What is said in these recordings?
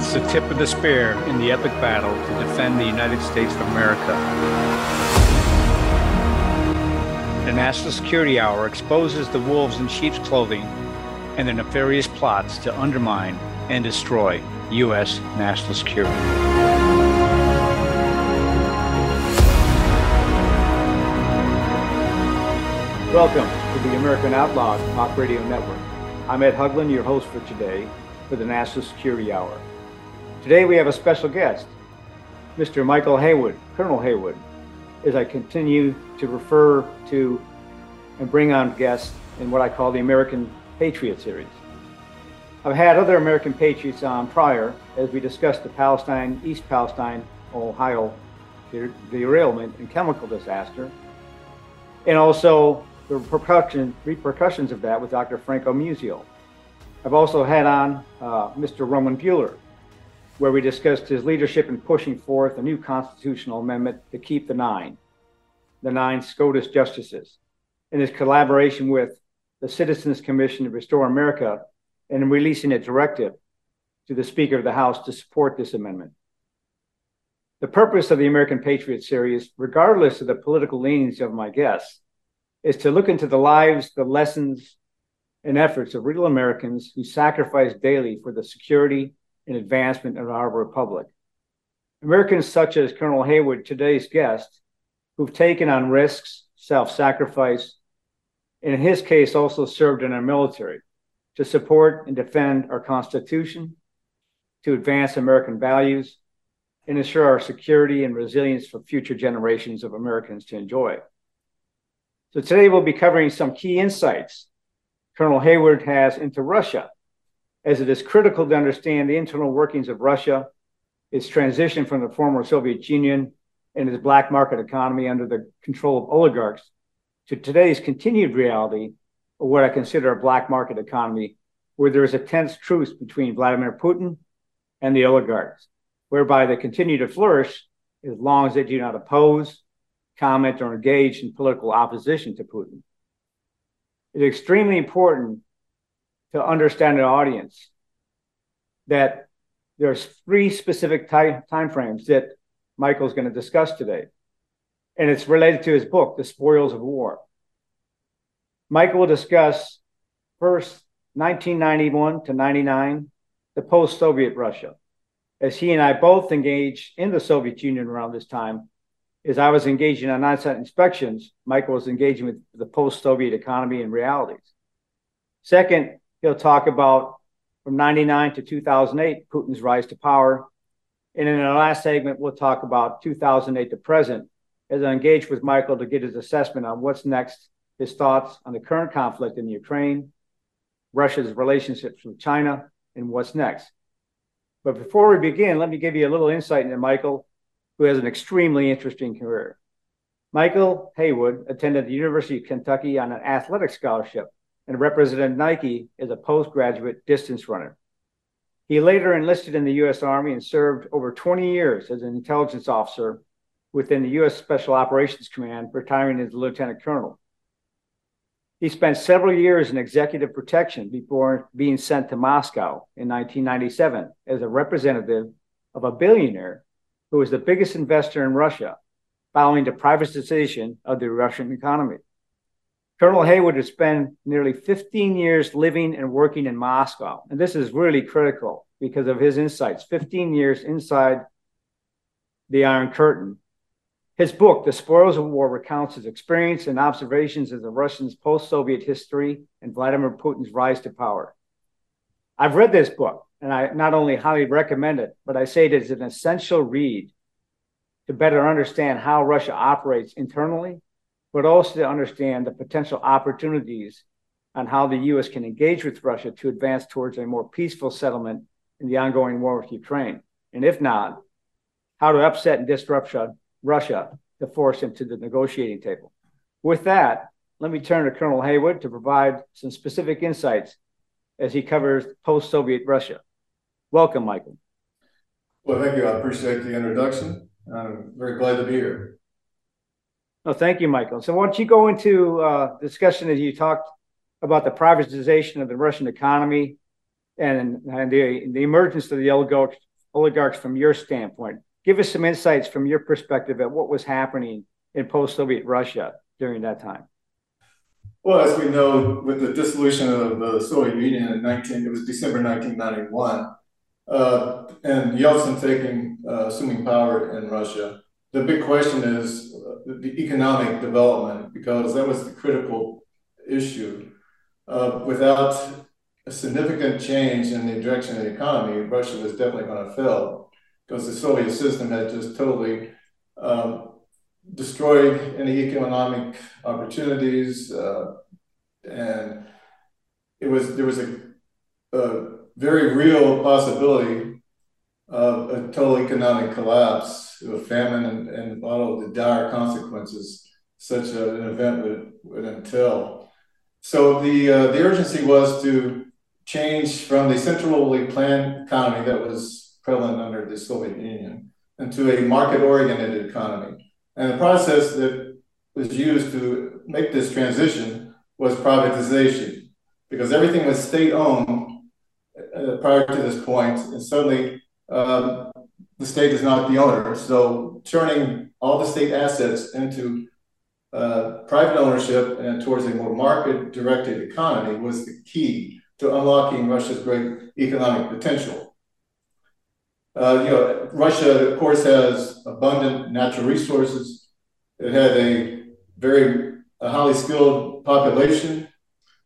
It's the tip of the spear in the epic battle to defend the United States of America. The National Security Hour exposes the wolves in sheep's clothing and their nefarious plots to undermine and destroy U.S. national security. Welcome to the American Out Loud Talk Radio Network. I'm Ed Haugland, your host for today for the National Security Hour. Today we have a special guest, Mr. Michael Haywood, Colonel Haywood, as I continue to refer to and bring on guests in what I call the American Patriot series. I've had other American Patriots on prior as we discussed the Palestine, East Palestine, Ohio derailment and chemical disaster, and also the repercussions of that with Dr. Franco Musio. I've also had on Mr. Roman Bueller, where we discussed his leadership in pushing forth a new constitutional amendment to keep the nine SCOTUS justices, and his collaboration with the Citizens Commission to Restore America and releasing a directive to the Speaker of the House to support this amendment. The purpose of the American Patriot series, regardless of the political leanings of my guests, is to look into the lives, the lessons, and efforts of real Americans who sacrifice daily for the security and advancement of our republic. Americans such as Colonel Haywood, today's guest, who've taken on risks, self-sacrifice, and in his case also served in our military to support and defend our Constitution, to advance American values, and ensure our security and resilience for future generations of Americans to enjoy. So today we'll be covering some key insights Colonel Haywood has into Russia, as it is critical to understand the internal workings of Russia, its transition from the former Soviet Union and its black market economy under the control of oligarchs to today's continued reality of what I consider a black market economy, where there is a tense truce between Vladimir Putin and the oligarchs, whereby they continue to flourish as long as they do not oppose, comment, or engage in political opposition to Putin. It's extremely important to understand the audience that there's three specific timeframes that Michael's going to discuss today. And it's related to his book, The Spoils of War. Michael will discuss first 1991 to 99, the post-Soviet Russia, as he and I both engaged in the Soviet Union around this time. As I was engaging on on-site inspections, Michael was engaging with the post-Soviet economy and realities. Second, he'll talk about from 99 to 2008, Putin's rise to power. And in our last segment, we'll talk about 2008 to present, as I engage with Michael to get his assessment on what's next, his thoughts on the current conflict in Ukraine, Russia's relationships with China, and what's next. But before we begin, let me give you a little insight into Michael, who has an extremely interesting career. Michael Haywood attended the University of Kentucky on an athletic scholarship and represented Nike as a postgraduate distance runner. He later enlisted in the U.S. Army and served over 20 years as an intelligence officer within the U.S. Special Operations Command, retiring as a lieutenant colonel. He spent several years in executive protection before being sent to Moscow in 1997 as a representative of a billionaire who was the biggest investor in Russia following the privatization of the Russian economy. Colonel Haywood would spend nearly 15 years living and working in Moscow. And this is really critical because of his insights, 15 years inside the Iron Curtain. His book, The Spoils of War, recounts his experience and observations of the Russians' post-Soviet history and Vladimir Putin's rise to power. I've read this book, and I not only highly recommend it, but I say it is an essential read to better understand how Russia operates internally, but also to understand the potential opportunities on how the U.S. can engage with Russia to advance towards a more peaceful settlement in the ongoing war with Ukraine. And if not, how to upset and disrupt Russia to force him to the negotiating table. With that, let me turn to Colonel Haywood to provide some specific insights as he covers post-Soviet Russia. Welcome, Michael. Well, thank you. I appreciate the introduction. I'm very glad to be here. Oh, thank you, Michael. So why don't you go into discussion as you talked about the privatization of the Russian economy and the emergence of the oligarchs oligarchs from your standpoint. Give us some insights from your perspective at what was happening in post-Soviet Russia during that time. Well, as we know, with the dissolution of the Soviet Union it was December 1991, and Yeltsin taking, assuming power in Russia, the big question is the economic development, because that was the critical issue. Without a significant change in the direction of the economy, Russia was definitely going to fail, because the Soviet system had just totally destroyed any economic opportunities, and there was a very real possibility of a total economic collapse, of famine, and all of the dire consequences such an event would entail. So the urgency was to change from the centrally planned economy that was prevalent under the Soviet Union into a market-oriented economy. And the process that was used to make this transition was privatization, because everything was state-owned prior to this point, and suddenly the state is not the owner. So turning all the state assets into private ownership and towards a more market-directed economy was the key to unlocking Russia's great economic potential. Russia, of course, has abundant natural resources. It had a highly skilled population.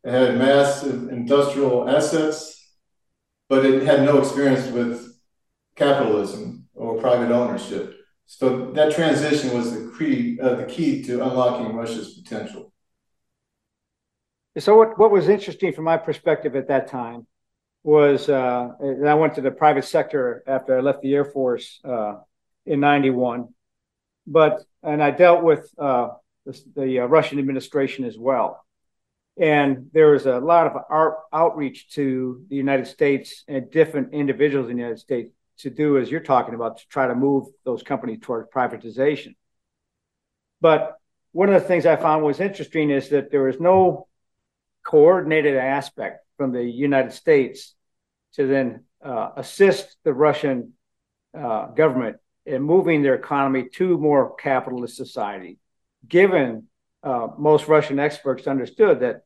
It had massive industrial assets, but it had no experience with capitalism or private ownership. So that transition was the key to unlocking Russia's potential. So what was interesting from my perspective at that time was, and I went to the private sector after I left the Air Force in 91, and I dealt with the Russian administration as well. And there was a lot of outreach to the United States and different individuals in the United States to do, as you're talking about, to try to move those companies toward privatization. But one of the things I found was interesting is that there was no coordinated aspect from the United States to then assist the Russian government in moving their economy to more capitalist society, given most Russian experts understood that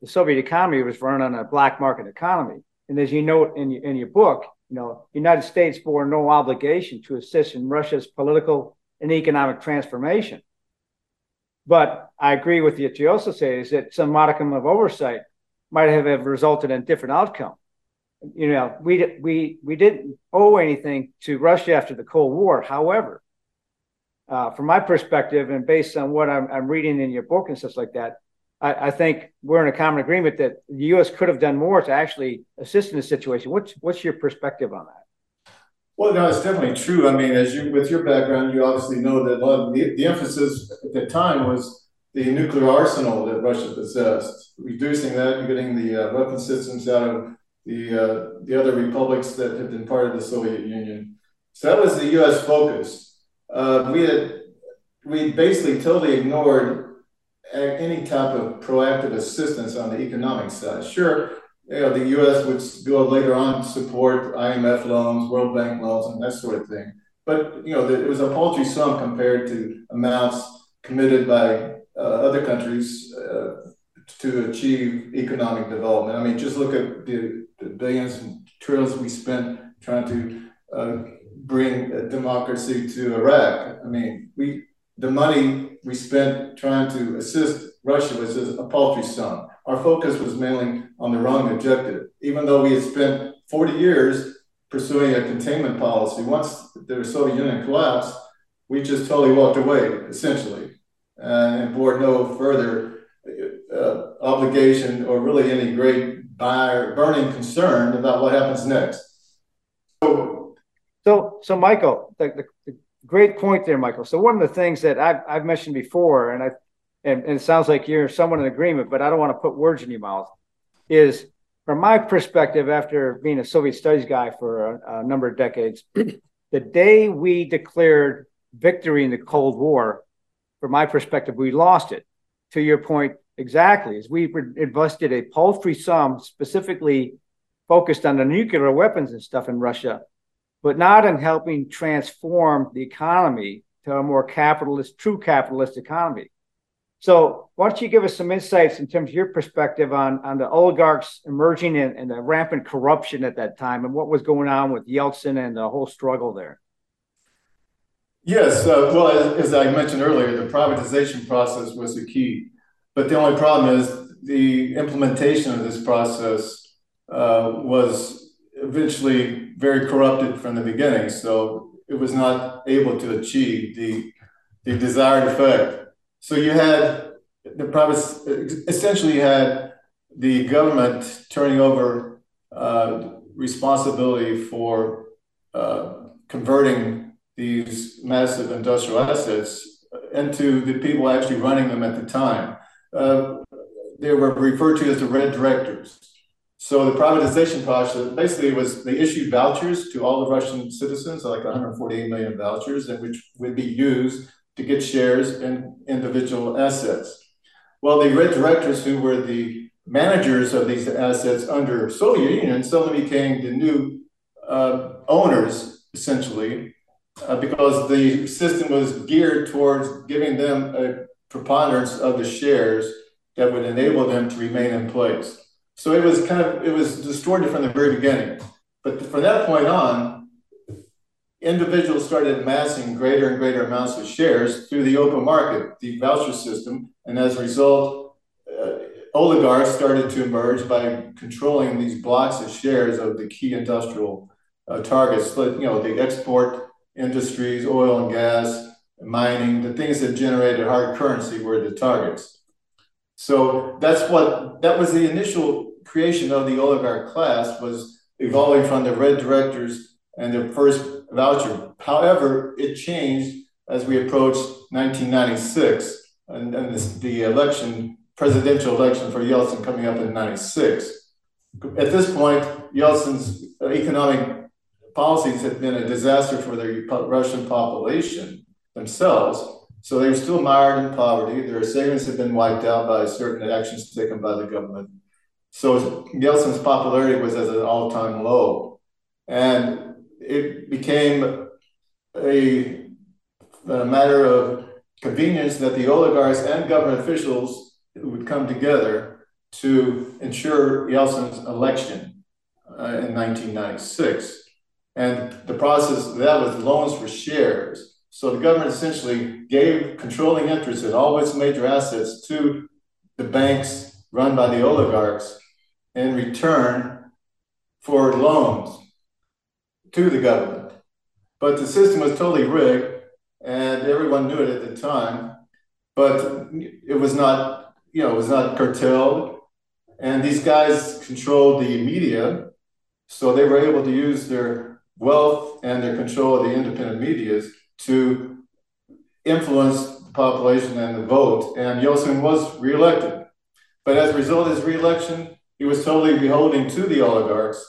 the Soviet economy was run on a black market economy. And as you note in your book, the United States bore no obligation to assist in Russia's political and economic transformation. But I agree with you, you also say, is that some modicum of oversight might have resulted in a different outcome. We didn't owe anything to Russia after the Cold War. However, from my perspective, and based on what I'm reading in your book and stuff like that, I think we're in a common agreement that the U.S. could have done more to actually assist in this situation. What's your perspective on that? Well, no, it's definitely true. I mean, with your background, you obviously know that a lot of the emphasis at the time was the nuclear arsenal that Russia possessed, reducing that and getting the weapon systems out of the other republics that had been part of the Soviet Union. So that was the U.S. focus. We basically totally ignored any type of proactive assistance on the economic side. Sure, the U.S. would go later on to support IMF loans, World Bank loans, and that sort of thing. But it was a paltry sum compared to amounts committed by other countries to achieve economic development. I mean, just look at the billions and trillions we spent trying to bring a democracy to Iraq. I mean, the money we spent trying to assist Russia was just a paltry sum. Our focus was mainly on the wrong objective. Even though we had spent 40 years pursuing a containment policy, once the Soviet Union collapsed, we just totally walked away, essentially, and bore no further obligation or really any great burning concern about what happens next. So Michael, the great point there, Michael. So one of the things that I've mentioned before, and it sounds like you're somewhat in agreement, but I don't want to put words in your mouth, is from my perspective, after being a Soviet studies guy for a number of decades, the day we declared victory in the Cold War, from my perspective, we lost it. To your point, exactly, is we invested a paltry sum specifically focused on the nuclear weapons and stuff in Russia but not in helping transform the economy to a more capitalist, true capitalist economy. So why don't you give us some insights in terms of your perspective on the oligarchs emerging and the rampant corruption at that time and what was going on with Yeltsin and the whole struggle there? Yes. Well, as I mentioned earlier, the privatization process was the key. But the only problem is the implementation of this process was eventually very corrupted from the beginning. So it was not able to achieve the desired effect. So you had the essentially you had the government turning over responsibility for converting these massive industrial assets into the people actually running them at the time. They were referred to as the red directors. So the privatization process basically was they issued vouchers to all the Russian citizens, like 148 million vouchers, and which would be used to get shares in individual assets. Well, the red directors, who were the managers of these assets under Soviet Union, suddenly became the new owners, essentially, because the system was geared towards giving them a preponderance of the shares that would enable them to remain in place. So it was it was distorted from the very beginning. But from that point on, individuals started amassing greater and greater amounts of shares through the open market, the voucher system. And as a result, oligarchs started to emerge by controlling these blocks of shares of the key industrial targets, like, you know, the export industries, oil and gas, mining, the things that generated hard currency were the targets. So that was the initial creation of the oligarch class, was evolving from the red directors and the first voucher. However, it changed as we approached 1996 and the election, presidential election for Yeltsin coming up in 96. At this point, Yeltsin's economic policies had been a disaster for the Russian population themselves. So they were still mired in poverty. Their savings had been wiped out by certain actions taken by the government. So Yeltsin's popularity was at an all-time low. And it became a matter of convenience that the oligarchs and government officials would come together to ensure Yeltsin's election in 1996. And the process of that was loans for shares. So the government essentially gave controlling interest in all its major assets to the banks run by the oligarchs in return for loans to the government. But the system was totally rigged and everyone knew it at the time, but it was not, you know, it was not curtailed. And these guys controlled the media. So they were able to use their wealth and their control of the independent media to influence the population and the vote. And Yeltsin was reelected. But as a result of his reelection, he was totally beholden to the oligarchs.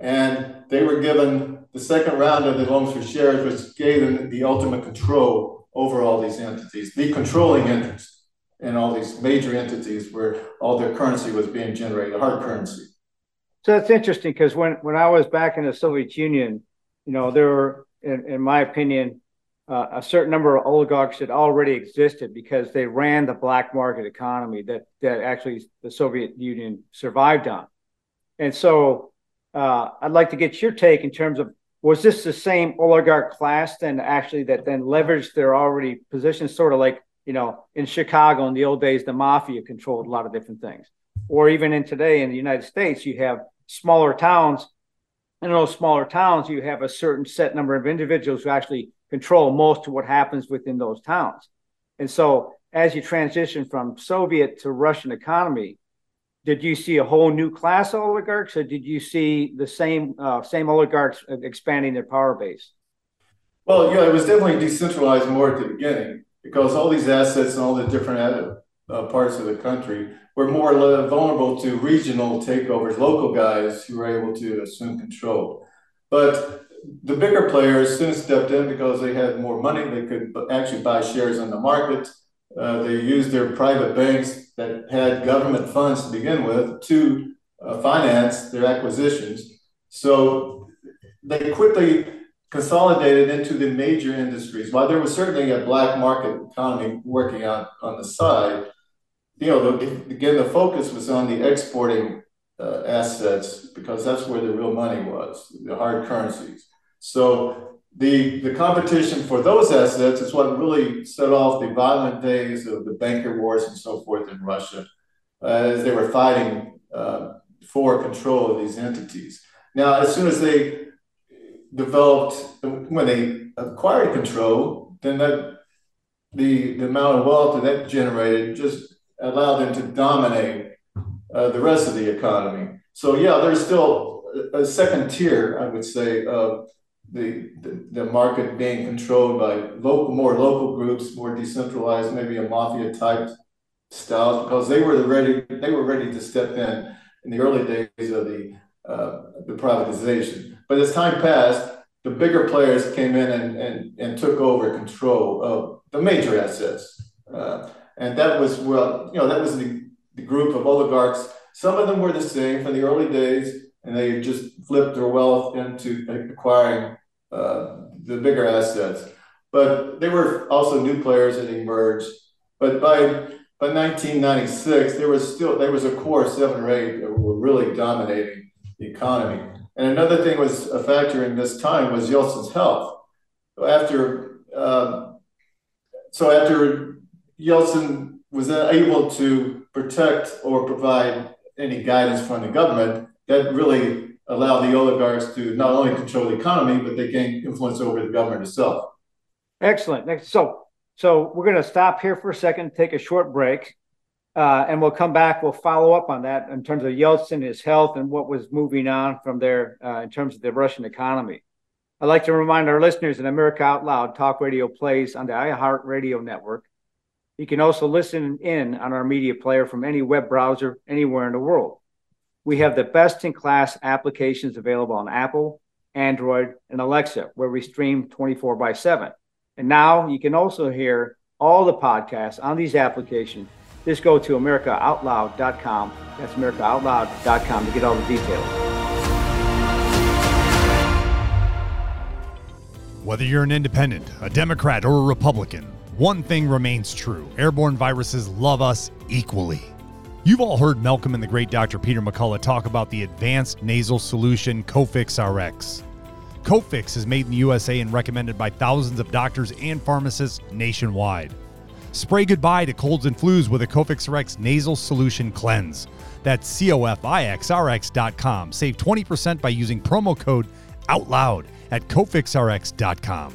And they were given the second round of the loans for shares, which gave them the ultimate control over all these entities, the controlling interest in all these major entities where all their currency was being generated, hard currency. So that's interesting, because when I was back in the Soviet Union, you know, there were, in my opinion, a certain number of oligarchs that already existed because they ran the black market economy that actually the Soviet Union survived on. And so I'd like to get your take in terms of, was this the same oligarch class then actually that then leveraged their already positions, sort of like, you know, in Chicago in the old days, the mafia controlled a lot of different things. Or even in today in the United States, you have smaller towns, and in those smaller towns, you have a certain set number of individuals who actually control most of what happens within those towns. And so as you transition from Soviet to Russian economy, did you see a whole new class of oligarchs, or did you see the same oligarchs expanding their power base? Well, yeah, it was definitely decentralized more at the beginning, because all these assets and all the different parts of the country were more vulnerable to regional takeovers, local guys who were able to assume control. But the bigger players soon stepped in because they had more money. They could actually buy shares on the market. They used their private banks that had government funds to begin with to finance their acquisitions. So they quickly consolidated into the major industries. While there was certainly a black market economy working out on the side, you know, again, the focus was on the exporting assets, because that's where the real money was, the hard currencies. So the competition for those assets is what really set off the violent days of the banker wars and so forth in Russia, as they were fighting for control of these entities. Now, as soon as they when they acquired control, then that the amount of wealth that generated just allowed them to dominate the rest of the economy. So yeah, there's still a second tier, I would say, of the market being controlled by more local groups, more decentralized, maybe a mafia type style, because they were ready to step in the early days of the privatization. But as time passed, the bigger players came in and took over control of the major assets, and that was the group of oligarchs. Some of them were the same from the early days, and they just flipped their wealth into acquiring the bigger assets. But there were also new players that emerged. But by 1996, there was a core 7 or 8 that were really dominating the economy. And another thing was a factor in this time was Yeltsin's health. After Yeltsin was unable to protect or provide any guidance from the government, that really allowed the oligarchs to not only control the economy, but they gained influence over the government itself. Excellent. So we're going to stop here for a second, take a short break, and we'll come back. We'll follow up on that in terms of Yeltsin, his health, and what was moving on from there in terms of the Russian economy. I'd like to remind our listeners that America Out Loud Talk Radio plays on the iHeart Radio network. You can also listen in on our media player from any web browser anywhere in the world. We have the best-in-class applications available on Apple, Android, and Alexa, where we stream 24/7. And now you can also hear all the podcasts on these applications. Just go to AmericaOutloud.com. That's AmericaOutloud.com to get all the details. Whether you're an independent, a Democrat, or a Republican, one thing remains true. Airborne viruses love us equally. You've all heard Malcolm and the great Dr. Peter McCullough talk about the advanced nasal solution Cofix RX. Cofix is made in the USA and recommended by thousands of doctors and pharmacists nationwide. Spray goodbye to colds and flus with a Cofix RX nasal solution cleanse. That's CofixRX.com. Save 20% by using promo code OUTLOUD at CofixRX.com.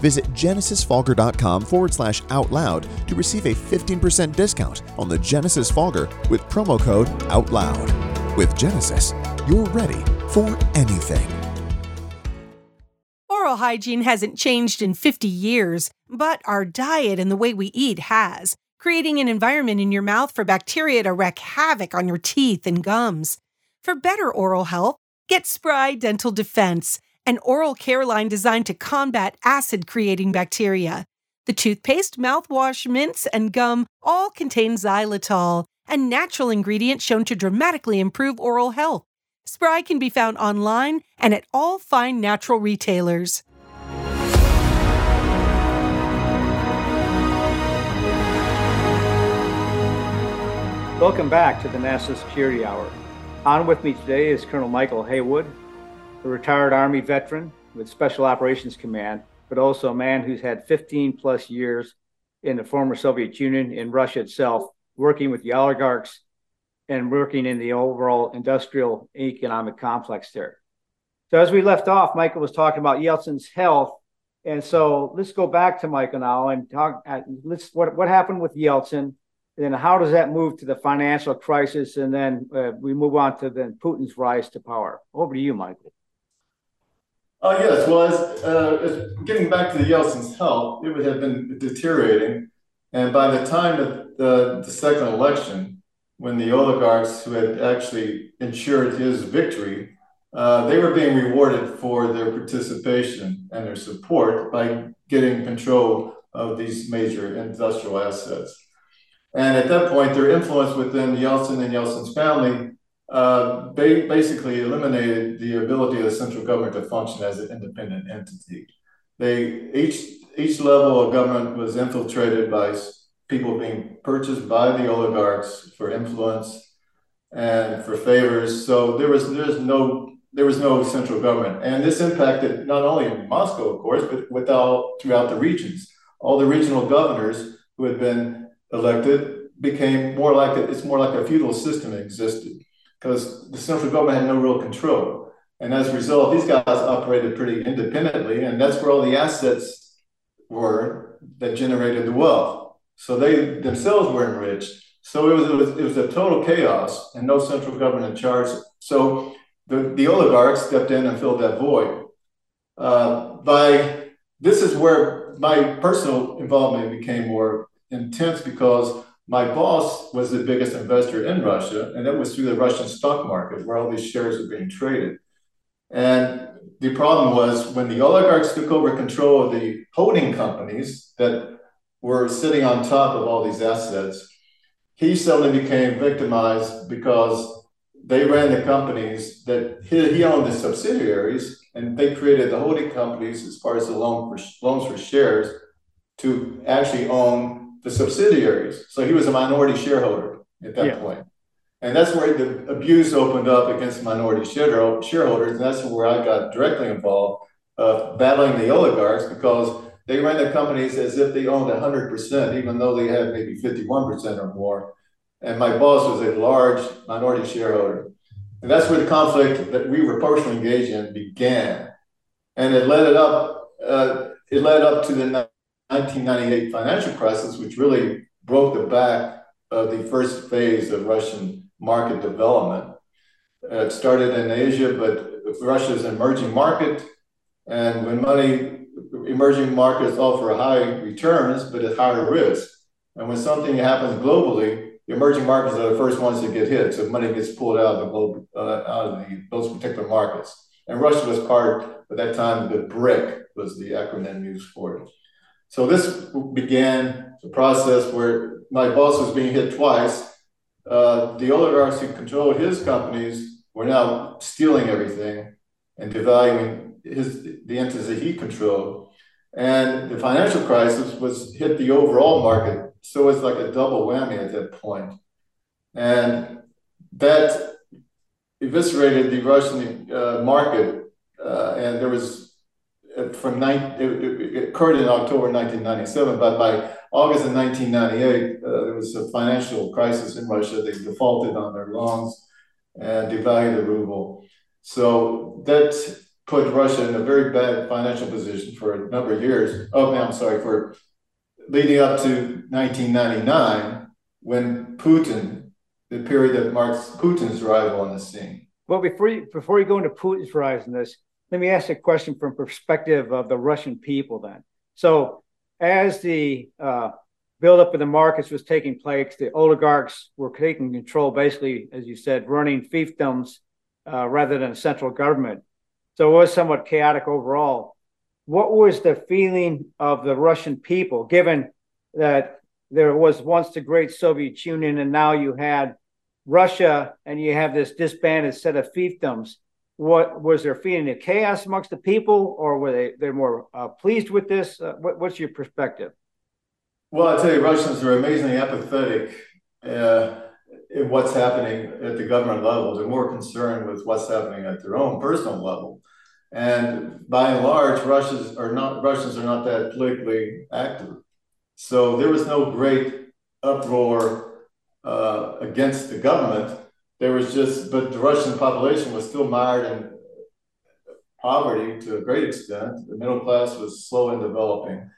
Visit GenesisFogger.com /out loud to receive a 15% discount on the Genesis Fogger with promo code OUTLOUD. With Genesis, you're ready for anything. Oral hygiene hasn't changed in 50 years, but our diet and the way we eat has, creating an environment in your mouth for bacteria to wreak havoc on your teeth and gums. For better oral health, get Spry Dental Defense, an oral care line designed to combat acid-creating bacteria. The toothpaste, mouthwash, mints, and gum all contain xylitol, a natural ingredient shown to dramatically improve oral health. Spry can be found online and at all fine natural retailers. Welcome back to the National Security Hour. On with me today is Colonel Michael Haywood, a retired Army veteran with Special Operations Command, but also a man who's had 15 plus years in the former Soviet Union, in Russia itself, working with the oligarchs and working in the overall industrial economic complex there. So as we left off, Michael was talking about Yeltsin's health. And so let's go back to Michael now and talk. What happened with Yeltsin? Then how does that move to the financial crisis? And then we move on to then Putin's rise to power. Over to you, Michael. Oh, yes. Well, as getting back to the Yeltsin's health, it would have been deteriorating. And by the time of the second election, when the oligarchs who had actually ensured his victory, they were being rewarded for their participation and their support by getting control of these major industrial assets. And at that point, their influence within Yeltsin and Yeltsin's family basically eliminated the ability of the central government to function as an independent entity. Each level of government was infiltrated by people being purchased by the oligarchs for influence and for favors. So there was no central government, and this impacted not only in Moscow, of course, but throughout the regions. All the regional governors who had been elected became more like a feudal system existed, because the central government had no real control. And as a result, these guys operated pretty independently, and that's where all the assets were that generated the wealth. So they themselves were enriched. So it was a total chaos and no central government in charge. So the oligarchs stepped in and filled that void. This is where my personal involvement became more intense, because my boss was the biggest investor in Russia, and that was through the Russian stock market where all these shares were being traded. And the problem was, when the oligarchs took over control of the holding companies that were sitting on top of all these assets, he suddenly became victimized, because they ran the companies that he owned the subsidiaries, and they created the holding companies as far as the loans for shares to actually own the subsidiaries. So he was a minority shareholder at that point. And that's where the abuse opened up against minority shareholders. And that's where I got directly involved, battling the oligarchs, because they ran their companies as if they owned 100%, even though they had maybe 51% or more. And my boss was a large minority shareholder. And that's where the conflict that we were partially engaged in began. And it led up to the 1998 financial crisis, which really broke the back of the first phase of Russian market development. It started in Asia, but Russia is an emerging market. And when emerging markets offer high returns, but at higher risk. And when something happens globally, the emerging markets are the first ones to get hit. So money gets pulled out of those particular markets. And Russia was part, at that time, the BRIC was the acronym used for it. So this began the process where my boss was being hit twice. The oligarchs who controlled his companies were now stealing everything and devaluing the entities that he controlled. And the financial crisis hit the overall market. So it's like a double whammy at that point. And that eviscerated the Russian market. And there was, it occurred in October 1997, but by August of 1998, there was a financial crisis in Russia. They defaulted on their loans and devalued the ruble. So that put Russia in a very bad financial position for a number of years. For leading up to 1999, when Putin, the period that marks Putin's arrival on the scene. Well, before you go into Putin's rise in this, let me ask a question from perspective of the Russian people then. So, as the buildup of the markets was taking place, the oligarchs were taking control, basically, as you said, running fiefdoms rather than a central government. So it was somewhat chaotic overall. What was the feeling of the Russian people, given that there was once the great Soviet Union and now you had Russia and you have this disbanded set of fiefdoms? What was their feeling of chaos amongst the people, or were they're more pleased with this? What's your perspective? Well, I tell you, Russians are amazingly apathetic in what's happening at the government level. They're more concerned with what's happening at their own personal level. And by and large, Russians are not that politically active. So there was no great uproar against the government. But the Russian population was still mired in poverty to a great extent. The middle class was slow in developing.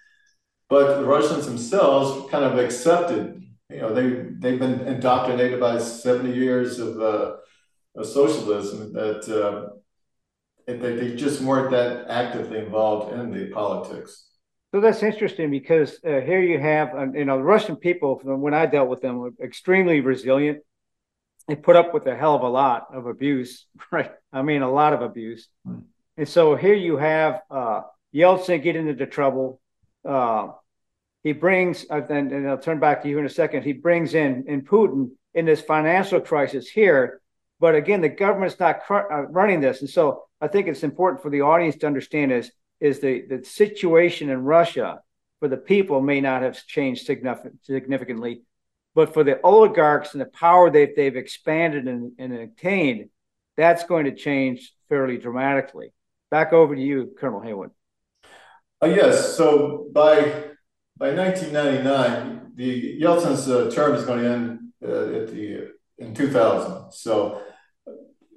But the Russians themselves kind of accepted, they've been indoctrinated by 70 years of socialism, that they just weren't that actively involved in the politics. So that's interesting because here you have, the Russian people, when I dealt with them, were extremely resilient. They put up with a hell of a lot of abuse, right? I mean, a lot of abuse. Mm. And so here you have Yeltsin getting into trouble. He brings, and I'll turn back to you in a second, he brings in Putin in this financial crisis here. But again, the government's not running this. And so I think it's important for the audience to understand is the situation in Russia for the people may not have changed significantly, but for the oligarchs and the power they've expanded and obtained, that's going to change fairly dramatically. Back over to you, Colonel Haywood. Yes. So by 1999, the Yeltsin's term is going to end in 2000. So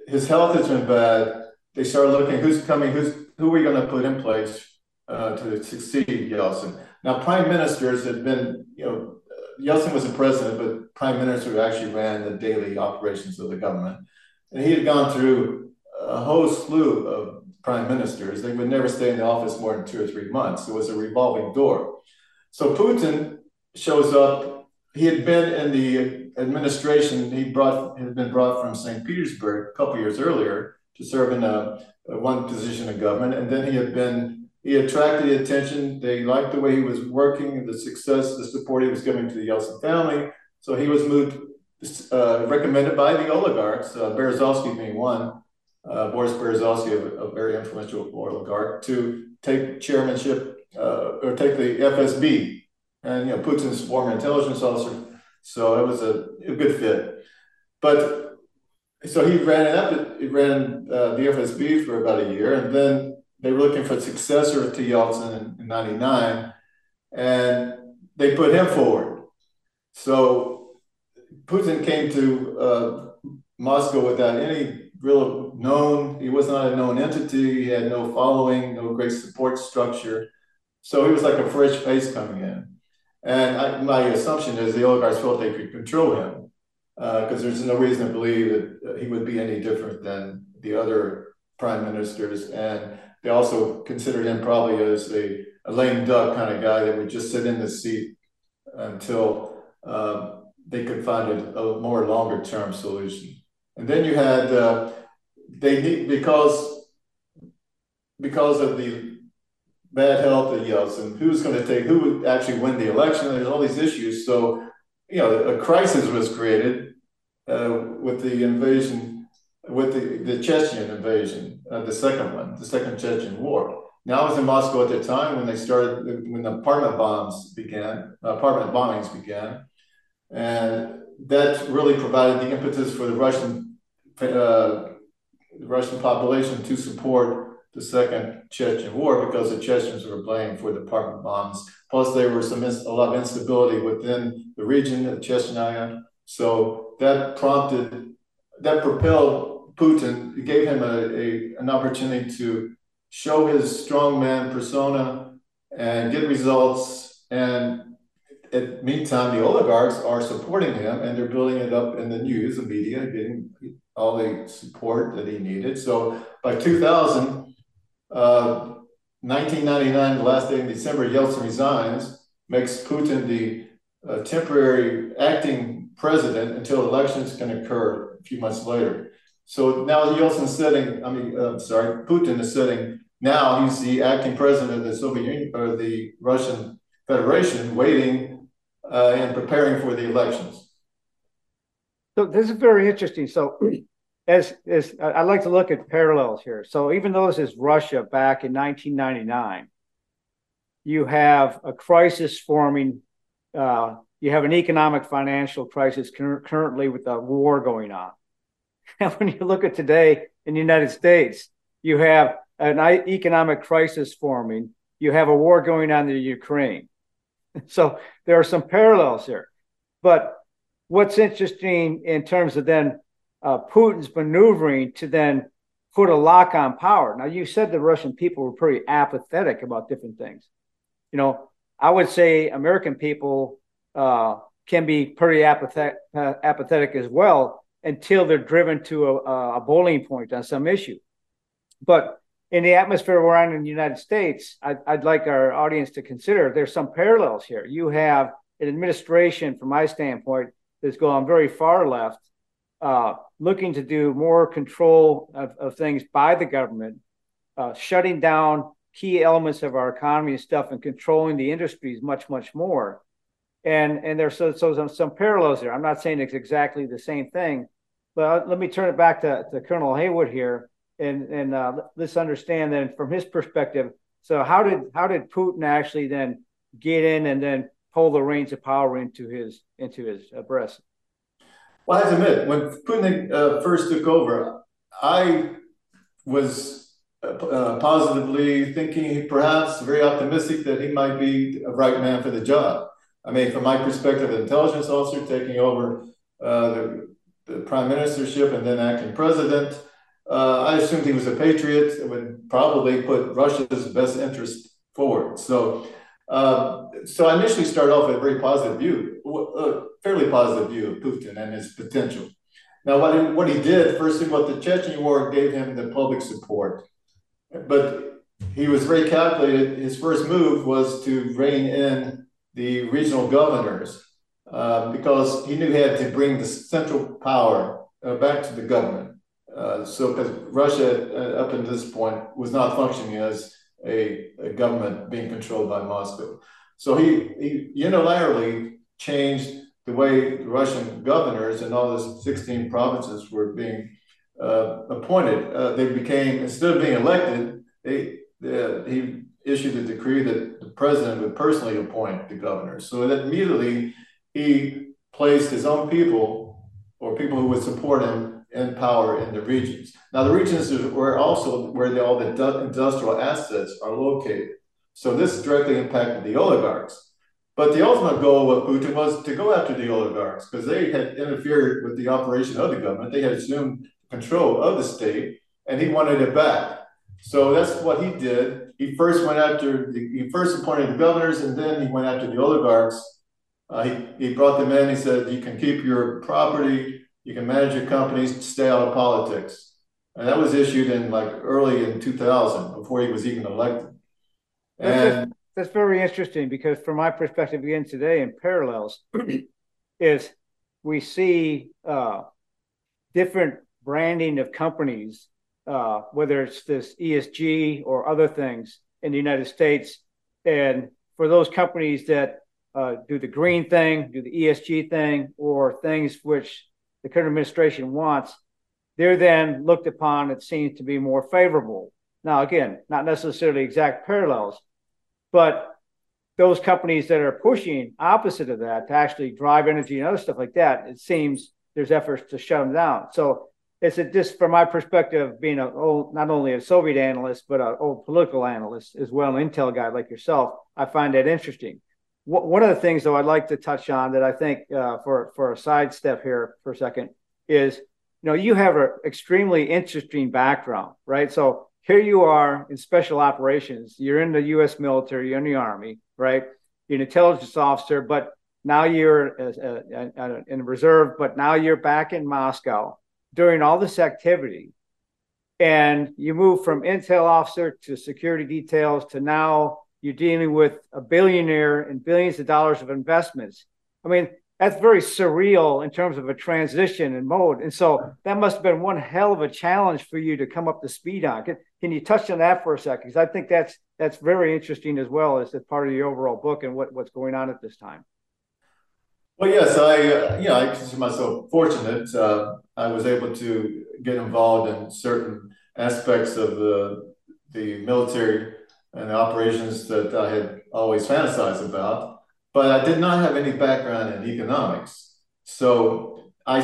his health has been bad. They started looking who's coming, who are we going to put in place to succeed Yeltsin. Now, prime ministers had been, Yeltsin was the president, but prime minister actually ran the daily operations of the government. And he had gone through a whole slew of prime ministers. They would never stay in the office more than 2 or 3 months. It was a revolving door. So Putin shows up. He had been in the administration. He had been brought from St. Petersburg a couple years earlier to serve in one position in government. And then he attracted the attention. They liked the way he was working, the success, the support he was giving to the Yeltsin family. So he was moved, recommended by the oligarchs, Berezovsky being one, Boris Berezovsky, a very influential oligarch, to take chairmanship or take the FSB. And Putin's former intelligence officer. So it was a good fit. But so he ran the FSB for about a year, and then they were looking for a successor to Yeltsin in 99, and they put him forward. So Putin came to Moscow without any real known, he was not a known entity, he had no following, no great support structure. So he was like a fresh face coming in. And my assumption is the oligarchs felt they could control him because there's no reason to believe that he would be any different than the other prime ministers. And they also considered him probably as a lame duck kind of guy that would just sit in the seat until they could find a more longer term solution. And then you had, because of the bad health of Yeltsin, who would actually win the election? There's all these issues. So, a crisis was created with the invasion, with the Chechen invasion, the second Chechen war. Now, I was in Moscow at the time when the apartment bombings began. And that really provided the impetus for the Russian population to support the second Chechen war because the Chechens were blamed for the apartment bombs. Plus, there was a lot of instability within the region of Chechnya. So that propelled Putin. It gave him an opportunity to show his strongman persona and get results. And at meantime, the oligarchs are supporting him, and they're building it up in the news, the media, getting all the support that he needed. So by 2000, 1999, the last day in December, Yeltsin resigns, makes Putin the temporary acting president until elections can occur a few months later. So now Putin is sitting, now he's the acting president of the Soviet Union, or the Russian Federation, waiting and preparing for the elections. So this is very interesting. So as I like to look at parallels here. So even though this is Russia back in 1999, you have a crisis forming. You have an economic financial crisis currently with the war going on. And when you look at today in the United States, you have an economic crisis forming. You have a war going on in the Ukraine. So there are some parallels here. But what's interesting in terms of then Putin's maneuvering to then put a lock on power. Now, you said the Russian people were pretty apathetic about different things. I would say American people can be pretty apathetic as well until they're driven to a boiling point on some issue. But in the atmosphere we're on in the United States, I'd like our audience to consider there's some parallels here. You have an administration, from my standpoint, that's gone very far left, looking to do more control of things by the government, shutting down key elements of our economy and stuff, and controlling the industries much, much more. And there's some parallels there. I'm not saying it's exactly the same thing, but let me turn it back to Colonel Haywood here, and let's understand then from his perspective. So how did Putin actually then get in and then pull the reins of power into his breast? Well, I have to admit, when Putin first took over, I was positively thinking, perhaps very optimistic that he might be the right man for the job. I mean, from my perspective, an intelligence officer taking over the prime ministership and then acting president, I assumed he was a patriot and would probably put Russia's best interest forward. So I initially started off with a very positive view, a fairly positive view of Putin and his potential. Now, what he did, first of all, the Chechen War gave him the public support, but he was very calculated. His first move was to rein in the regional governors, because he knew he had to bring the central power back to the government. Because Russia, up until this point, was not functioning as a government being controlled by Moscow. So he unilaterally changed the way the Russian governors in all the 16 provinces were being appointed. They became, instead of being elected, he issued a decree that the president would personally appoint the governor. So that immediately he placed his own people, or people who would support him, in power in the regions. Now the regions were also where all the industrial assets are located. So this directly impacted the oligarchs. But the ultimate goal of Putin was to go after the oligarchs, because they had interfered with the operation of the government. They had assumed control of the state, and he wanted it back. So that's what he did. He first appointed the governors, and then he went after the oligarchs. He brought them in. He said, you can keep your property, you can manage your companies, stay out of politics. And that was issued in early in 2000, before he was even elected. And that's very interesting, because from my perspective, again today, in parallels, is we see different branding of companies, whether it's this ESG or other things in the United States. And for those companies that do the green thing, do the ESG thing, or things which the current administration wants, they're then looked upon, it seems to be more favorable. Now, again, not necessarily exact parallels, but those companies that are pushing opposite of that to actually drive energy and other stuff like that, it seems there's efforts to shut them down. So it's just from my perspective, being not only a Soviet analyst, but an old political analyst as well, an intel guy like yourself, I find that interesting. One of the things, though, I'd like to touch on that I think for a sidestep here for a second is, you have an extremely interesting background, right? So here you are in special operations. You're in the U.S. military, you're in the Army, right? You're an intelligence officer, but now you're in reserve, but now you're back in Moscow during all this activity, and you move from intel officer to security details to now you're dealing with a billionaire and billions of dollars of investments. I mean, that's very surreal in terms of a transition and mode. And so that must have been one hell of a challenge for you to come up to speed on. Can you touch on that for a second? Because I think that's very interesting as well as part of your overall book and what's going on at this time. Well, yes, I consider myself fortunate. I was able to get involved in certain aspects of the military and the operations that I had always fantasized about, but I did not have any background in economics. So I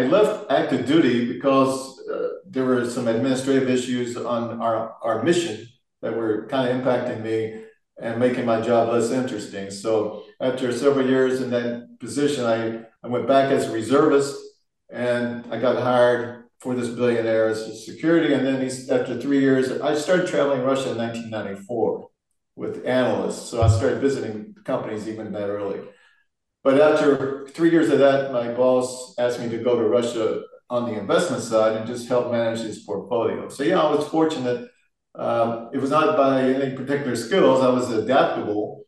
left active duty because there were some administrative issues on our mission that were kind of impacting me and making my job less interesting. So after several years in that position, I went back as a reservist, and I got hired for this billionaire as security. And then after 3 years, I started traveling Russia in 1994 with analysts. So I started visiting companies even that early. But after 3 years of that, my boss asked me to go to Russia on the investment side and just help manage his portfolio. So yeah, I was fortunate It was not by any particular skills. I was adaptable.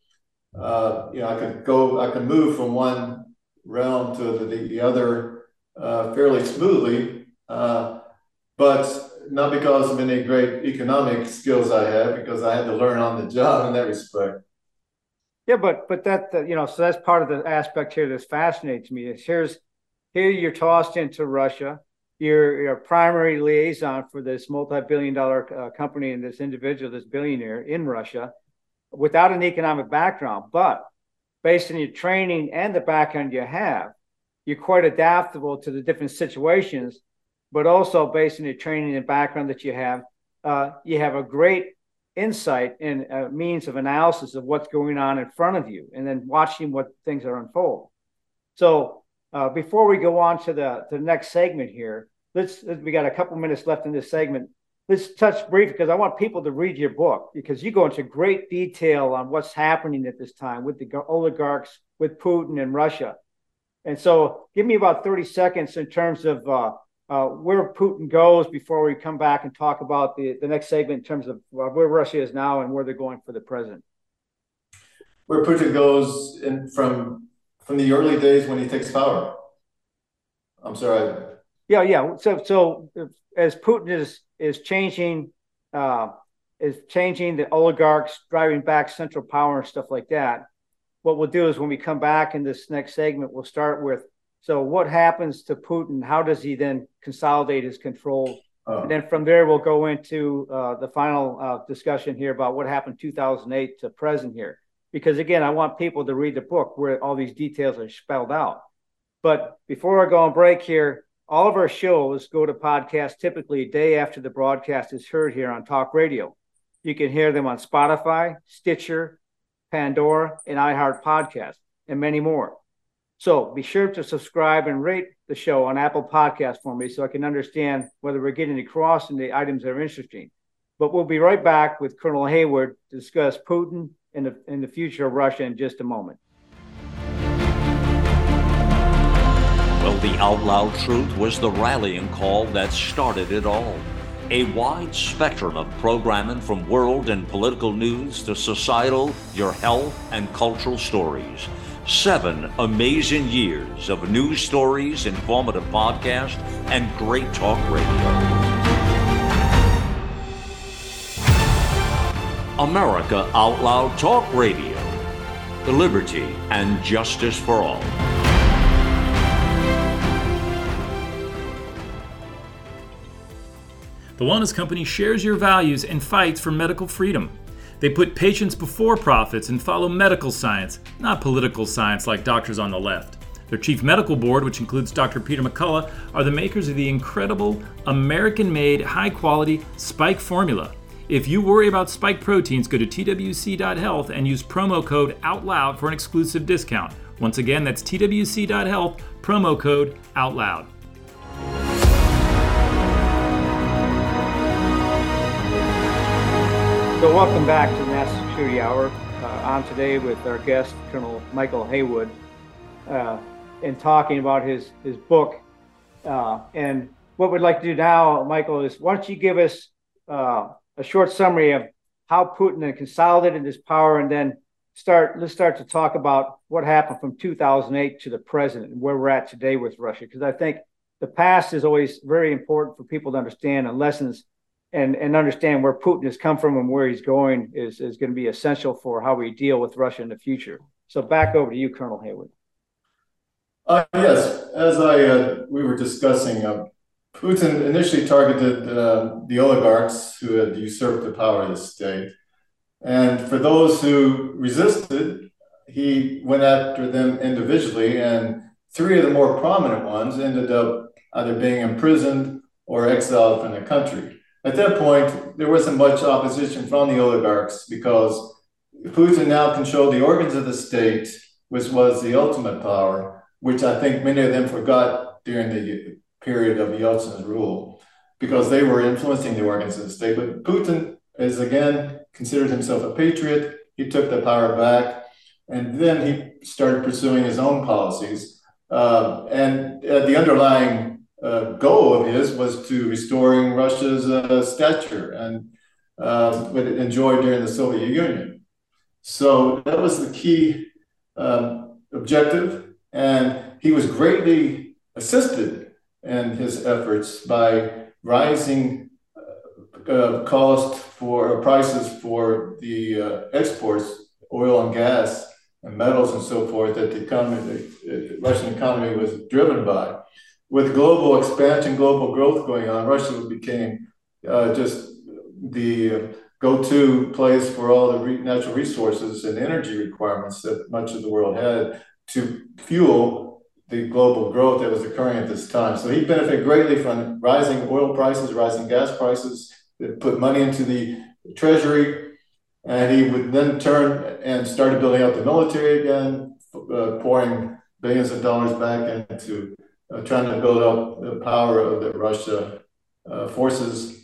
I could go, I could move from one realm to the other fairly smoothly, but not because of any great economic skills I had, because I had to learn on the job in that respect. Yeah, but that, so that's part of the aspect here that fascinates me is here you're tossed into Russia. You're a primary liaison for this multi-billion-dollar company and this individual, this billionaire in Russia, without an economic background. But based on your training and the background you have, you're quite adaptable to the different situations. But also based on your training and background that you have a great insight and means of analysis of what's going on in front of you, and then watching what things are unfold. So before we go on to the next segment here, we got a couple minutes left in this segment. Let's touch briefly, because I want people to read your book, because you go into great detail on what's happening at this time with the oligarchs, with Putin and Russia. And so give me about 30 seconds in terms of where Putin goes before we come back and talk about the next segment in terms of where Russia is now and where they're going for the present. Where Putin goes from the early days when he takes power. I'm sorry. Yeah. So as Putin is changing the oligarchs, driving back central power and stuff like that, what we'll do is when we come back in this next segment, we'll start with, so what happens to Putin? How does he then consolidate his control? And then from there, we'll go into the final discussion here about what happened 2008 to present here. Because again, I want people to read the book where all these details are spelled out. But before I go on break here, all of our shows go to podcast typically a day after the broadcast is heard here on Talk Radio. You can hear them on Spotify, Stitcher, Pandora, and iHeart Podcast, and many more. So be sure to subscribe and rate the show on Apple Podcasts for me so I can understand whether we're getting across and the items that are interesting. But we'll be right back with Colonel Haywood to discuss Putin and the future of Russia in just a moment. Well, the out loud truth was the rallying call that started it all. A wide spectrum of programming from world and political news to societal, your health, and cultural stories. 7 amazing years of news stories, informative podcasts, and great talk radio. America Out Loud Talk Radio. The liberty and justice for all. The Wellness Company shares your values and fights for medical freedom. They put patients before profits and follow medical science, not political science like doctors on the left. Their chief medical board, which includes Dr. Peter McCullough, are the makers of the incredible American-made, high-quality spike formula. If you worry about spike proteins, go to twc.health and use promo code OUTLOUD for an exclusive discount. Once again, that's twc.health, promo code OUTLOUD. So welcome back to the National Security Hour. I'm today with our guest, Colonel Michael Haywood, and talking about his book. And what we'd like to do now, Michael, is why don't you give us a short summary of how Putin consolidated his power, and then let's start to talk about what happened from 2008 to the present and where we're at today with Russia. Because I think the past is always very important for people to understand, and lessons and understand where Putin has come from and where he's going is going to be essential for how we deal with Russia in the future. So back over to you, Colonel Haywood. Yes, as we were discussing, Putin initially targeted the oligarchs who had usurped the power of the state. And for those who resisted, he went after them individually, and 3 of the more prominent ones ended up either being imprisoned or exiled from the country. At that point, there wasn't much opposition from the oligarchs because Putin now controlled the organs of the state, which was the ultimate power, which I think many of them forgot during the period of Yeltsin's rule because they were influencing the organs of the state. But Putin is again considered himself a patriot. He took the power back, and then he started pursuing his own policies. And the underlying goal of his was to restoring Russia's stature and what it enjoyed during the Soviet Union. So that was the key objective, and he was greatly assisted in his efforts by rising prices for the exports, oil and gas and metals and so forth, that the Russian economy was driven by. With global expansion, global growth going on, Russia became just the go-to place for all the natural resources and energy requirements that much of the world had to fuel the global growth that was occurring at this time. So he benefited greatly from rising oil prices, rising gas prices, that put money into the treasury, and he would then turn and started building out the military again, pouring billions of dollars back into trying to build up the power of the Russia forces,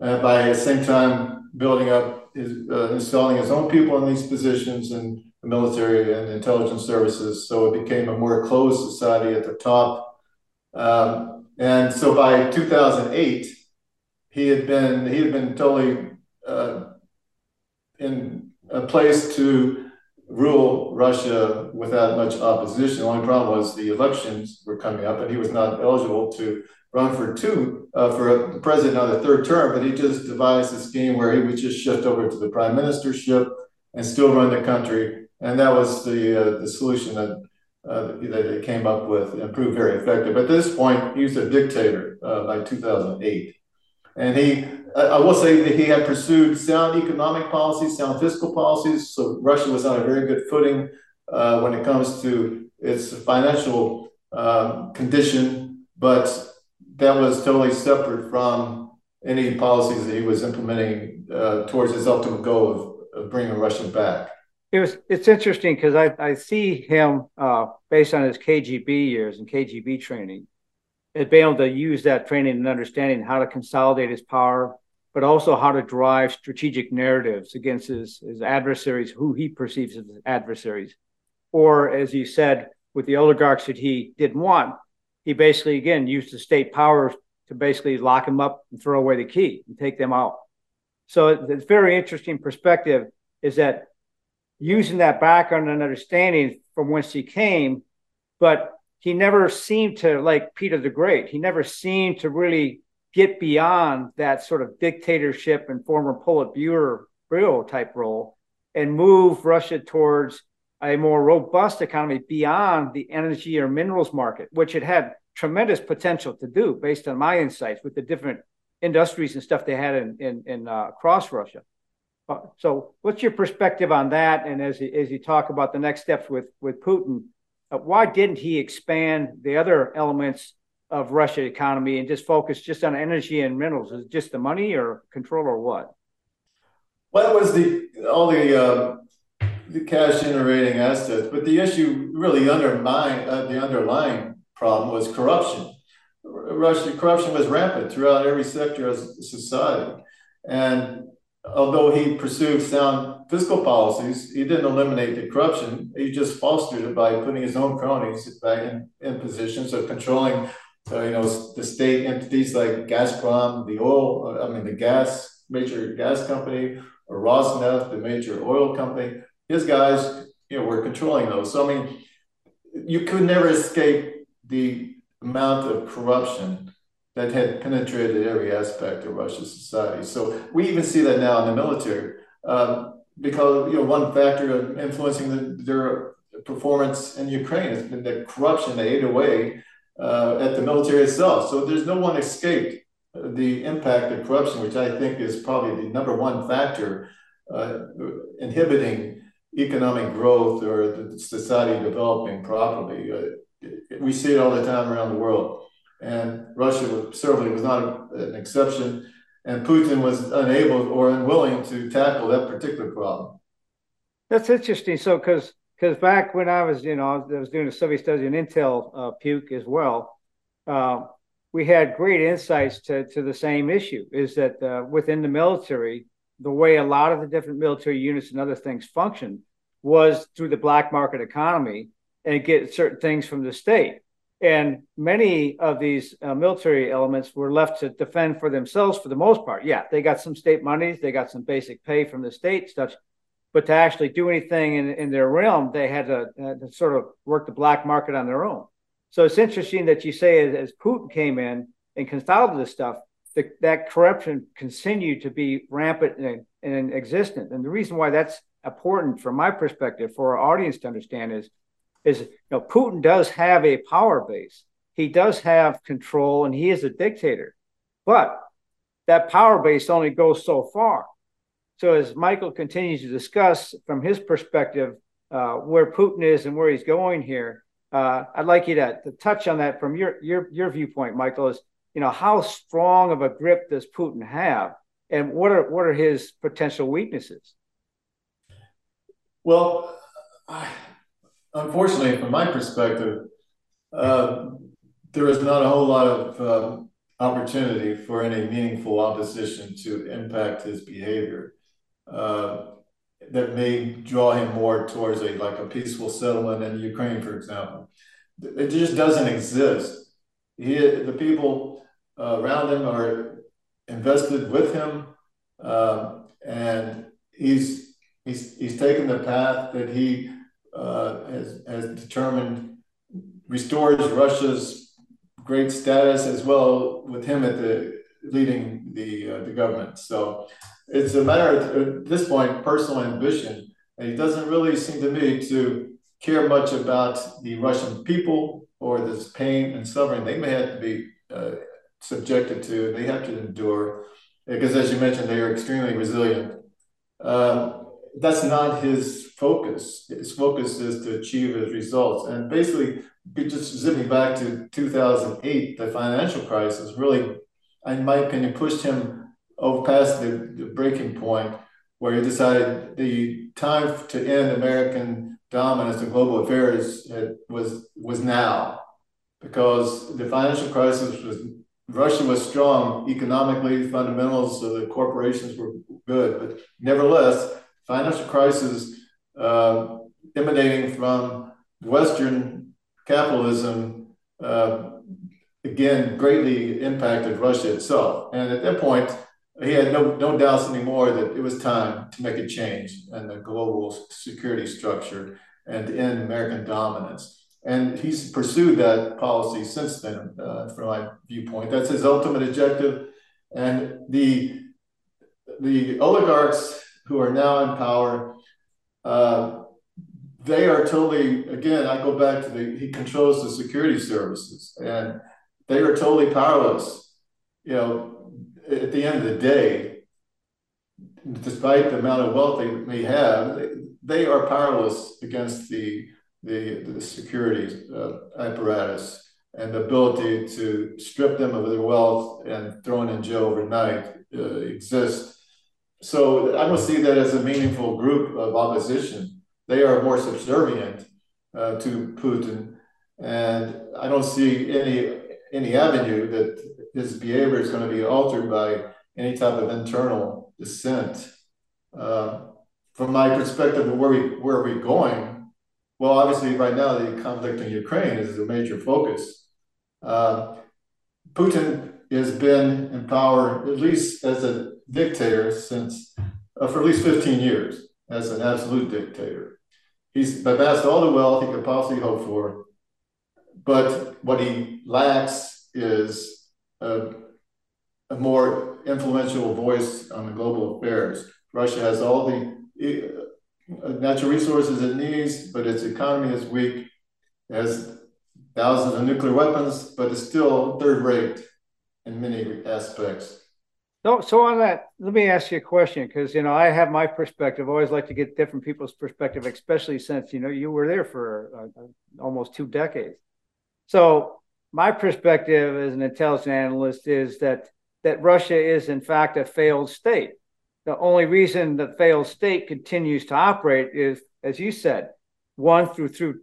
by at the same time building up, installing his own people in these positions in the military and intelligence services. So it became a more closed society at the top. And so by 2008, he had been totally in a place to rule Russia without much opposition. The only problem was the elections were coming up, and he was not eligible to run for the president on the third term, but he just devised a scheme where he would just shift over to the prime ministership and still run the country. And that was the solution that they came up with, and proved very effective. At this point, he was a dictator by 2008. And I will say that he had pursued sound economic policies, sound fiscal policies. So Russia was on a very good footing when it comes to its financial condition, but that was totally separate from any policies that he was implementing towards his ultimate goal of bringing Russia back. It's interesting because I see him, based on his KGB years and KGB training, has been able to use that training and understanding how to consolidate his power, but also how to drive strategic narratives against his adversaries, who he perceives as adversaries. Or, as you said, with the oligarchs that he didn't want, he basically, again, used the state power to basically lock him up and throw away the key and take them out. So it's a very interesting perspective, is that using that background and understanding from whence he came, but he never seemed to, like Peter the Great, he never seemed to really get beyond that sort of dictatorship and former Politburo type role and move Russia towards a more robust economy beyond the energy or minerals market, which it had tremendous potential to do based on my insights with the different industries and stuff they had in across Russia. So what's your perspective on that? And as you talk about the next steps with Putin, why didn't he expand the other elements of Russia's economy and just focus just on energy and minerals? Is it just the money or control or what? Well, it was the cash generating assets, but the issue really the underlying problem was corruption. Corruption was rampant throughout every sector of society, and although he pursued sound fiscal policies, he didn't eliminate the corruption. He just fostered it by putting his own cronies back in positions of controlling, the state entities like Gazprom, the gas, major gas company, or Rosneft, the major oil company. His guys, were controlling those. So, you could never escape the amount of corruption that had penetrated every aspect of Russian society. So we even see that now in the military, because one factor of influencing their performance in Ukraine has been the corruption they ate away at the military itself. So there's no one escaped the impact of corruption, which I think is probably the number one factor inhibiting economic growth or the society developing properly. We see it all the time around the world. And Russia certainly was not an exception, and Putin was unable or unwilling to tackle that particular problem. That's interesting. So, because back when I was, I was doing a Soviet studies and Intel puke as well, we had great insights to the same issue, is that within the military, the way a lot of the different military units and other things functioned was through the black market economy and get certain things from the state. And many of these military elements were left to defend for themselves for the most part. Yeah, they got some state monies. They got some basic pay from the state stuff. But to actually do anything in their realm, they had to sort of work the black market on their own. So it's interesting that you say as Putin came in and consolidated this stuff, that corruption continued to be rampant and existent. And the reason why that's important from my perspective for our audience to understand is Putin does have a power base. He does have control, and he is a dictator. But that power base only goes so far. So as Michael continues to discuss from his perspective where Putin is and where he's going here, I'd like you to touch on that from your viewpoint, Michael, is how strong of a grip does Putin have, and what are his potential weaknesses? Well, unfortunately, from my perspective, there is not a whole lot of opportunity for any meaningful opposition to impact his behavior that may draw him more towards a peaceful settlement in Ukraine, for example. It just doesn't exist. The people around him are invested with him, and he's taken the path that he has determined restores Russia's great status, as well with him at the leading the government. So it's a matter of, at this point, personal ambition, and he doesn't really seem to me to care much about the Russian people or this pain and suffering they may have to be subjected to, they have to endure, because as you mentioned, they are extremely resilient. That's not his focus. His focus is to achieve his results. And basically, just zipping back to 2008, the financial crisis really, in my opinion, pushed him over past the breaking point where he decided the time to end American dominance in global affairs was now, because the financial crisis Russia was strong economically, fundamentals of the corporations were good, but nevertheless, financial crisis emanating from Western capitalism again greatly impacted Russia itself, and at that point, he had no doubts anymore that it was time to make a change in the global security structure and to end American dominance. And he's pursued that policy since then, from my viewpoint. That's his ultimate objective. And the oligarchs who are now in power, they are totally, again, I go back to he controls the security services, and they are totally powerless. At the end of the day, despite the amount of wealth they may have, they are powerless against the security apparatus and the ability to strip them of their wealth and throw them in jail overnight exists. So I don't see that as a meaningful group of opposition. They are more subservient to Putin, and I don't see any avenue that his behavior is going to be altered by any type of internal dissent. From my perspective, where are we going? Well, obviously right now the conflict in Ukraine is a major focus. Putin has been in power, at least as a dictator, since for at least 15 years, as an absolute dictator. He's amassed all the wealth he could possibly hope for, but what he lacks is a more influential voice on the global affairs. Russia has all the natural resources it needs, but its economy is weak. It has thousands of nuclear weapons, but it's still third-rate in many aspects. So on that, let me ask you a question, because I have my perspective. I always like to get different people's perspective, especially since you were there for almost 2 decades. So my perspective as an intelligence analyst is that Russia is, in fact, a failed state. The only reason the failed state continues to operate is, as you said, one, through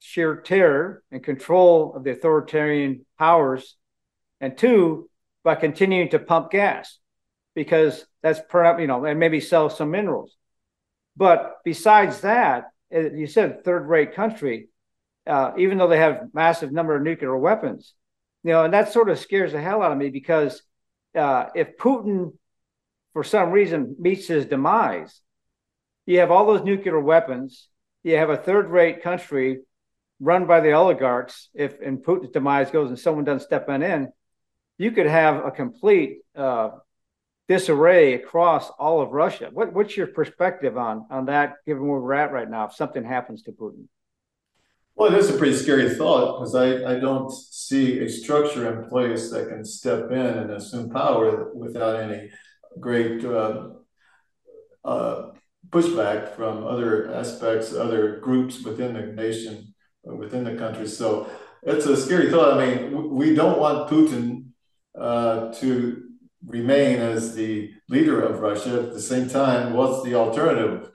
sheer terror and control of the authoritarian powers, and two, by continuing to pump gas, because that's, and maybe sell some minerals. But besides that, you said third-rate country, even though they have massive number of nuclear weapons. You know, and that sort of scares the hell out of me, because if Putin, for some reason, meets his demise, you have all those nuclear weapons, you have a third-rate country run by the oligarchs. If and Putin's demise goes and someone doesn't step in, you could have a complete disarray across all of Russia. What's your perspective on that, given where we're at right now, if something happens to Putin? Well, it is a pretty scary thought, because I don't see a structure in place that can step in and assume power without any great pushback from other aspects, other groups within the nation, within the country. So it's a scary thought. I mean, we don't want Putin to remain as the leader of Russia. At the same time, what's the alternative?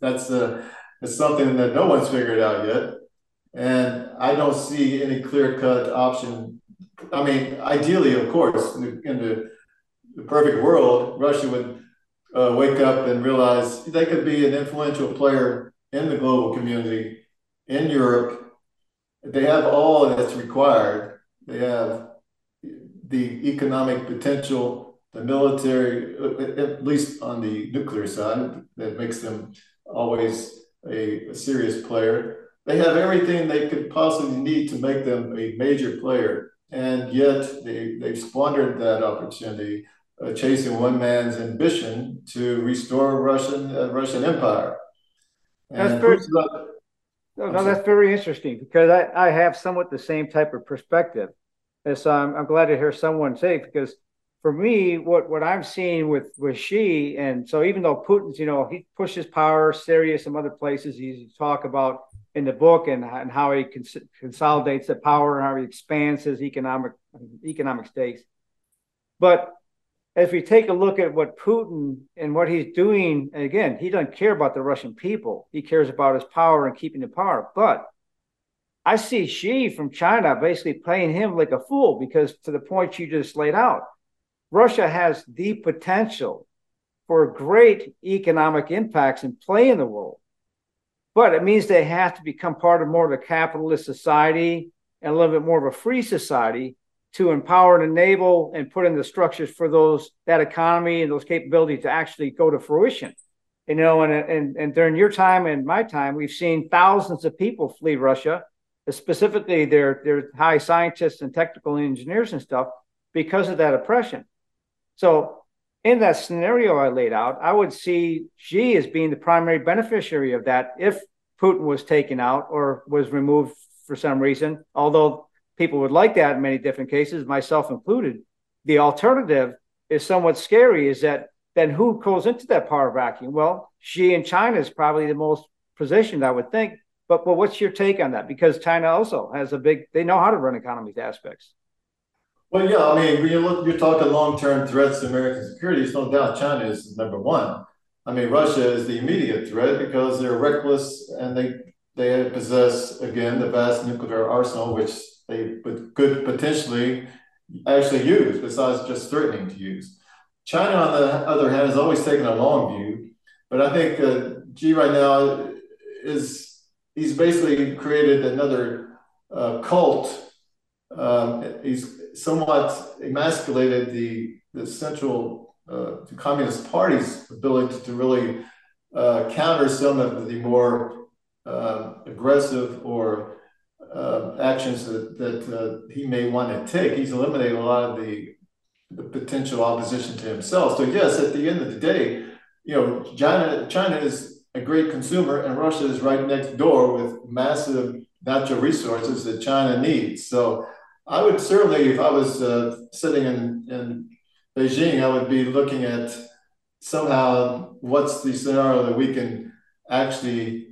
That's something that no one's figured out yet. And I don't see any clear-cut option. I mean, ideally, of course, in the perfect world, Russia would wake up and realize they could be an influential player in the global community, in Europe. They have all that's required. They have the economic potential, the military, at least on the nuclear side, that makes them always a serious player. They have everything they could possibly need to make them a major player. And yet they've squandered that opportunity, chasing one man's ambition to restore Russian empire. That's very interesting, because I have somewhat the same type of perspective. And so I'm glad to hear someone say, because for me, what I'm seeing with Xi, and so even though Putin's, you know, he pushes power, Syria, some other places he's talk about in the book, and how he consolidates the power and how he expands his economic stakes. But as we take a look at what Putin and what he's doing, and again, he doesn't care about the Russian people. He cares about his power and keeping the power. But I see Xi from China basically playing him like a fool, because to the point you just laid out, Russia has the potential for great economic impacts and play in the world. But it means they have to become part of more of a capitalist society and a little bit more of a free society to empower and enable and put in the structures for that economy and those capabilities to actually go to fruition. You know, and during your time and my time, we've seen thousands of people flee Russia, specifically their high scientists and technical engineers and stuff, because of that oppression. So in that scenario I laid out, I would see Xi as being the primary beneficiary of that if Putin was taken out or was removed for some reason, although people would like that in many different cases, myself included. The alternative is somewhat scary, is that then who goes into that power vacuum? Well, Xi in China is probably the most positioned, I would think. But what's your take on that? Because China also has they know how to run economies aspects. Well, yeah, I mean, when you're talking long-term threats to American security, it's no doubt China is number one. I mean, Russia is the immediate threat because they're reckless and they possess, again, the vast nuclear arsenal, which they could potentially actually use, besides just threatening to use. China, on the other hand, has always taken a long view, but I think Xi right now he's basically created another cult. He's somewhat emasculated the central the Communist Party's ability to really counter some of the more aggressive or actions that he may want to take. He's eliminated a lot of the potential opposition to himself. So yes, at the end of the day, you know, China is a great consumer, and Russia is right next door with massive natural resources that China needs. So I would certainly, if I was sitting in Beijing, I would be looking at somehow what's the scenario that we can actually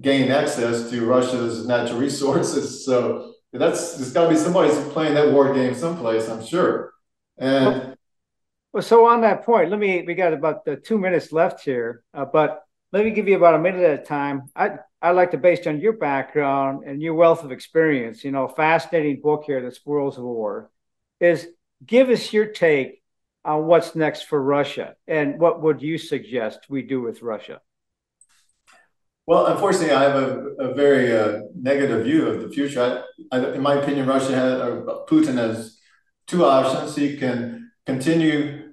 gain access to Russia's natural resources. So there's got to be somebody playing that war game someplace, I'm sure. And well, so on that point, we got about 2 minutes left here, but let me give you about a minute at a time. I'd like to, based on your background and your wealth of experience, you know, fascinating book here, The Spoils of War, is give us your take on what's next for Russia and what would you suggest we do with Russia? Well, unfortunately, I have a very negative view of the future. In my opinion, Putin has two options. He can continue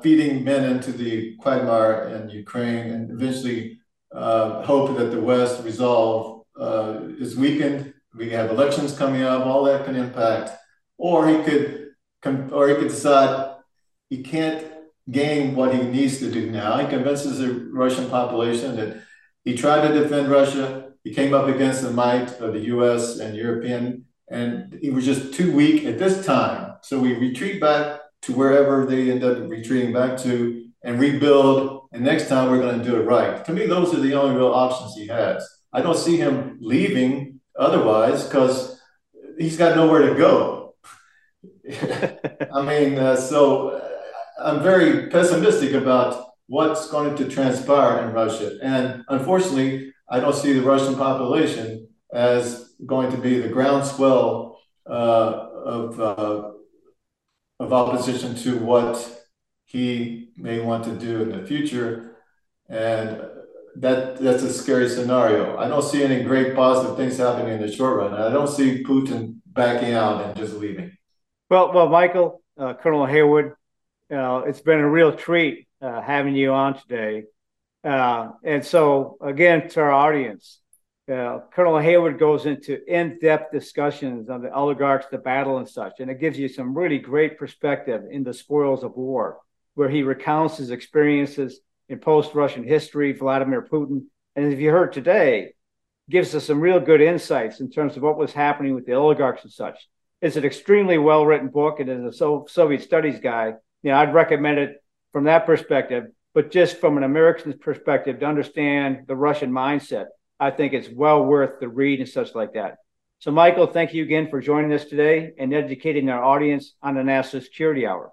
feeding men into the quagmire in Ukraine and eventually hope that the West resolve is weakened. We have elections coming up, all that can impact. Or he could decide he can't gain what he needs to do now. He convinces the Russian population that he tried to defend Russia. He came up against the might of the U.S. and European, and he was just too weak at this time. So we retreat back to wherever they end up retreating back to and rebuild. And next time we're going to do it right. To me, those are the only real options he has. I don't see him leaving otherwise because he's got nowhere to go. I mean, so I'm very pessimistic about what's going to transpire in Russia. And unfortunately, I don't see the Russian population as going to be the groundswell of opposition to what he may want to do in the future. And that's a scary scenario. I don't see any great positive things happening in the short run. I don't see Putin backing out and just leaving. Well, Michael, Colonel Haywood, it's been a real treat having you on today. And so, again, to our audience, Colonel Haywood goes into in-depth discussions on the oligarchs, the battle and such, and it gives you some really great perspective in The Spoils of War, where he recounts his experiences in post-Russian history, Vladimir Putin. And as you heard today, gives us some real good insights in terms of what was happening with the oligarchs and such. It's an extremely well-written book, and as a Soviet studies guy, I'd recommend it from that perspective, but just from an American's perspective to understand the Russian mindset, I think it's well worth the read and such like that. So Michael, thank you again for joining us today and educating our audience on the National Security Hour.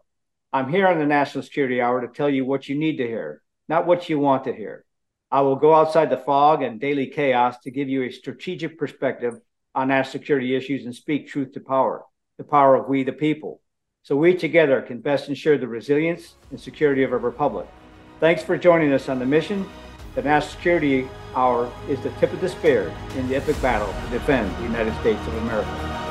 I'm here on the National Security Hour to tell you what you need to hear, not what you want to hear. I will go outside the fog and daily chaos to give you a strategic perspective on national security issues and speak truth to power, the power of we the people. So we together can best ensure the resilience and security of our republic. Thanks for joining us on the mission. The National Security Hour is the tip of the spear in the epic battle to defend the United States of America.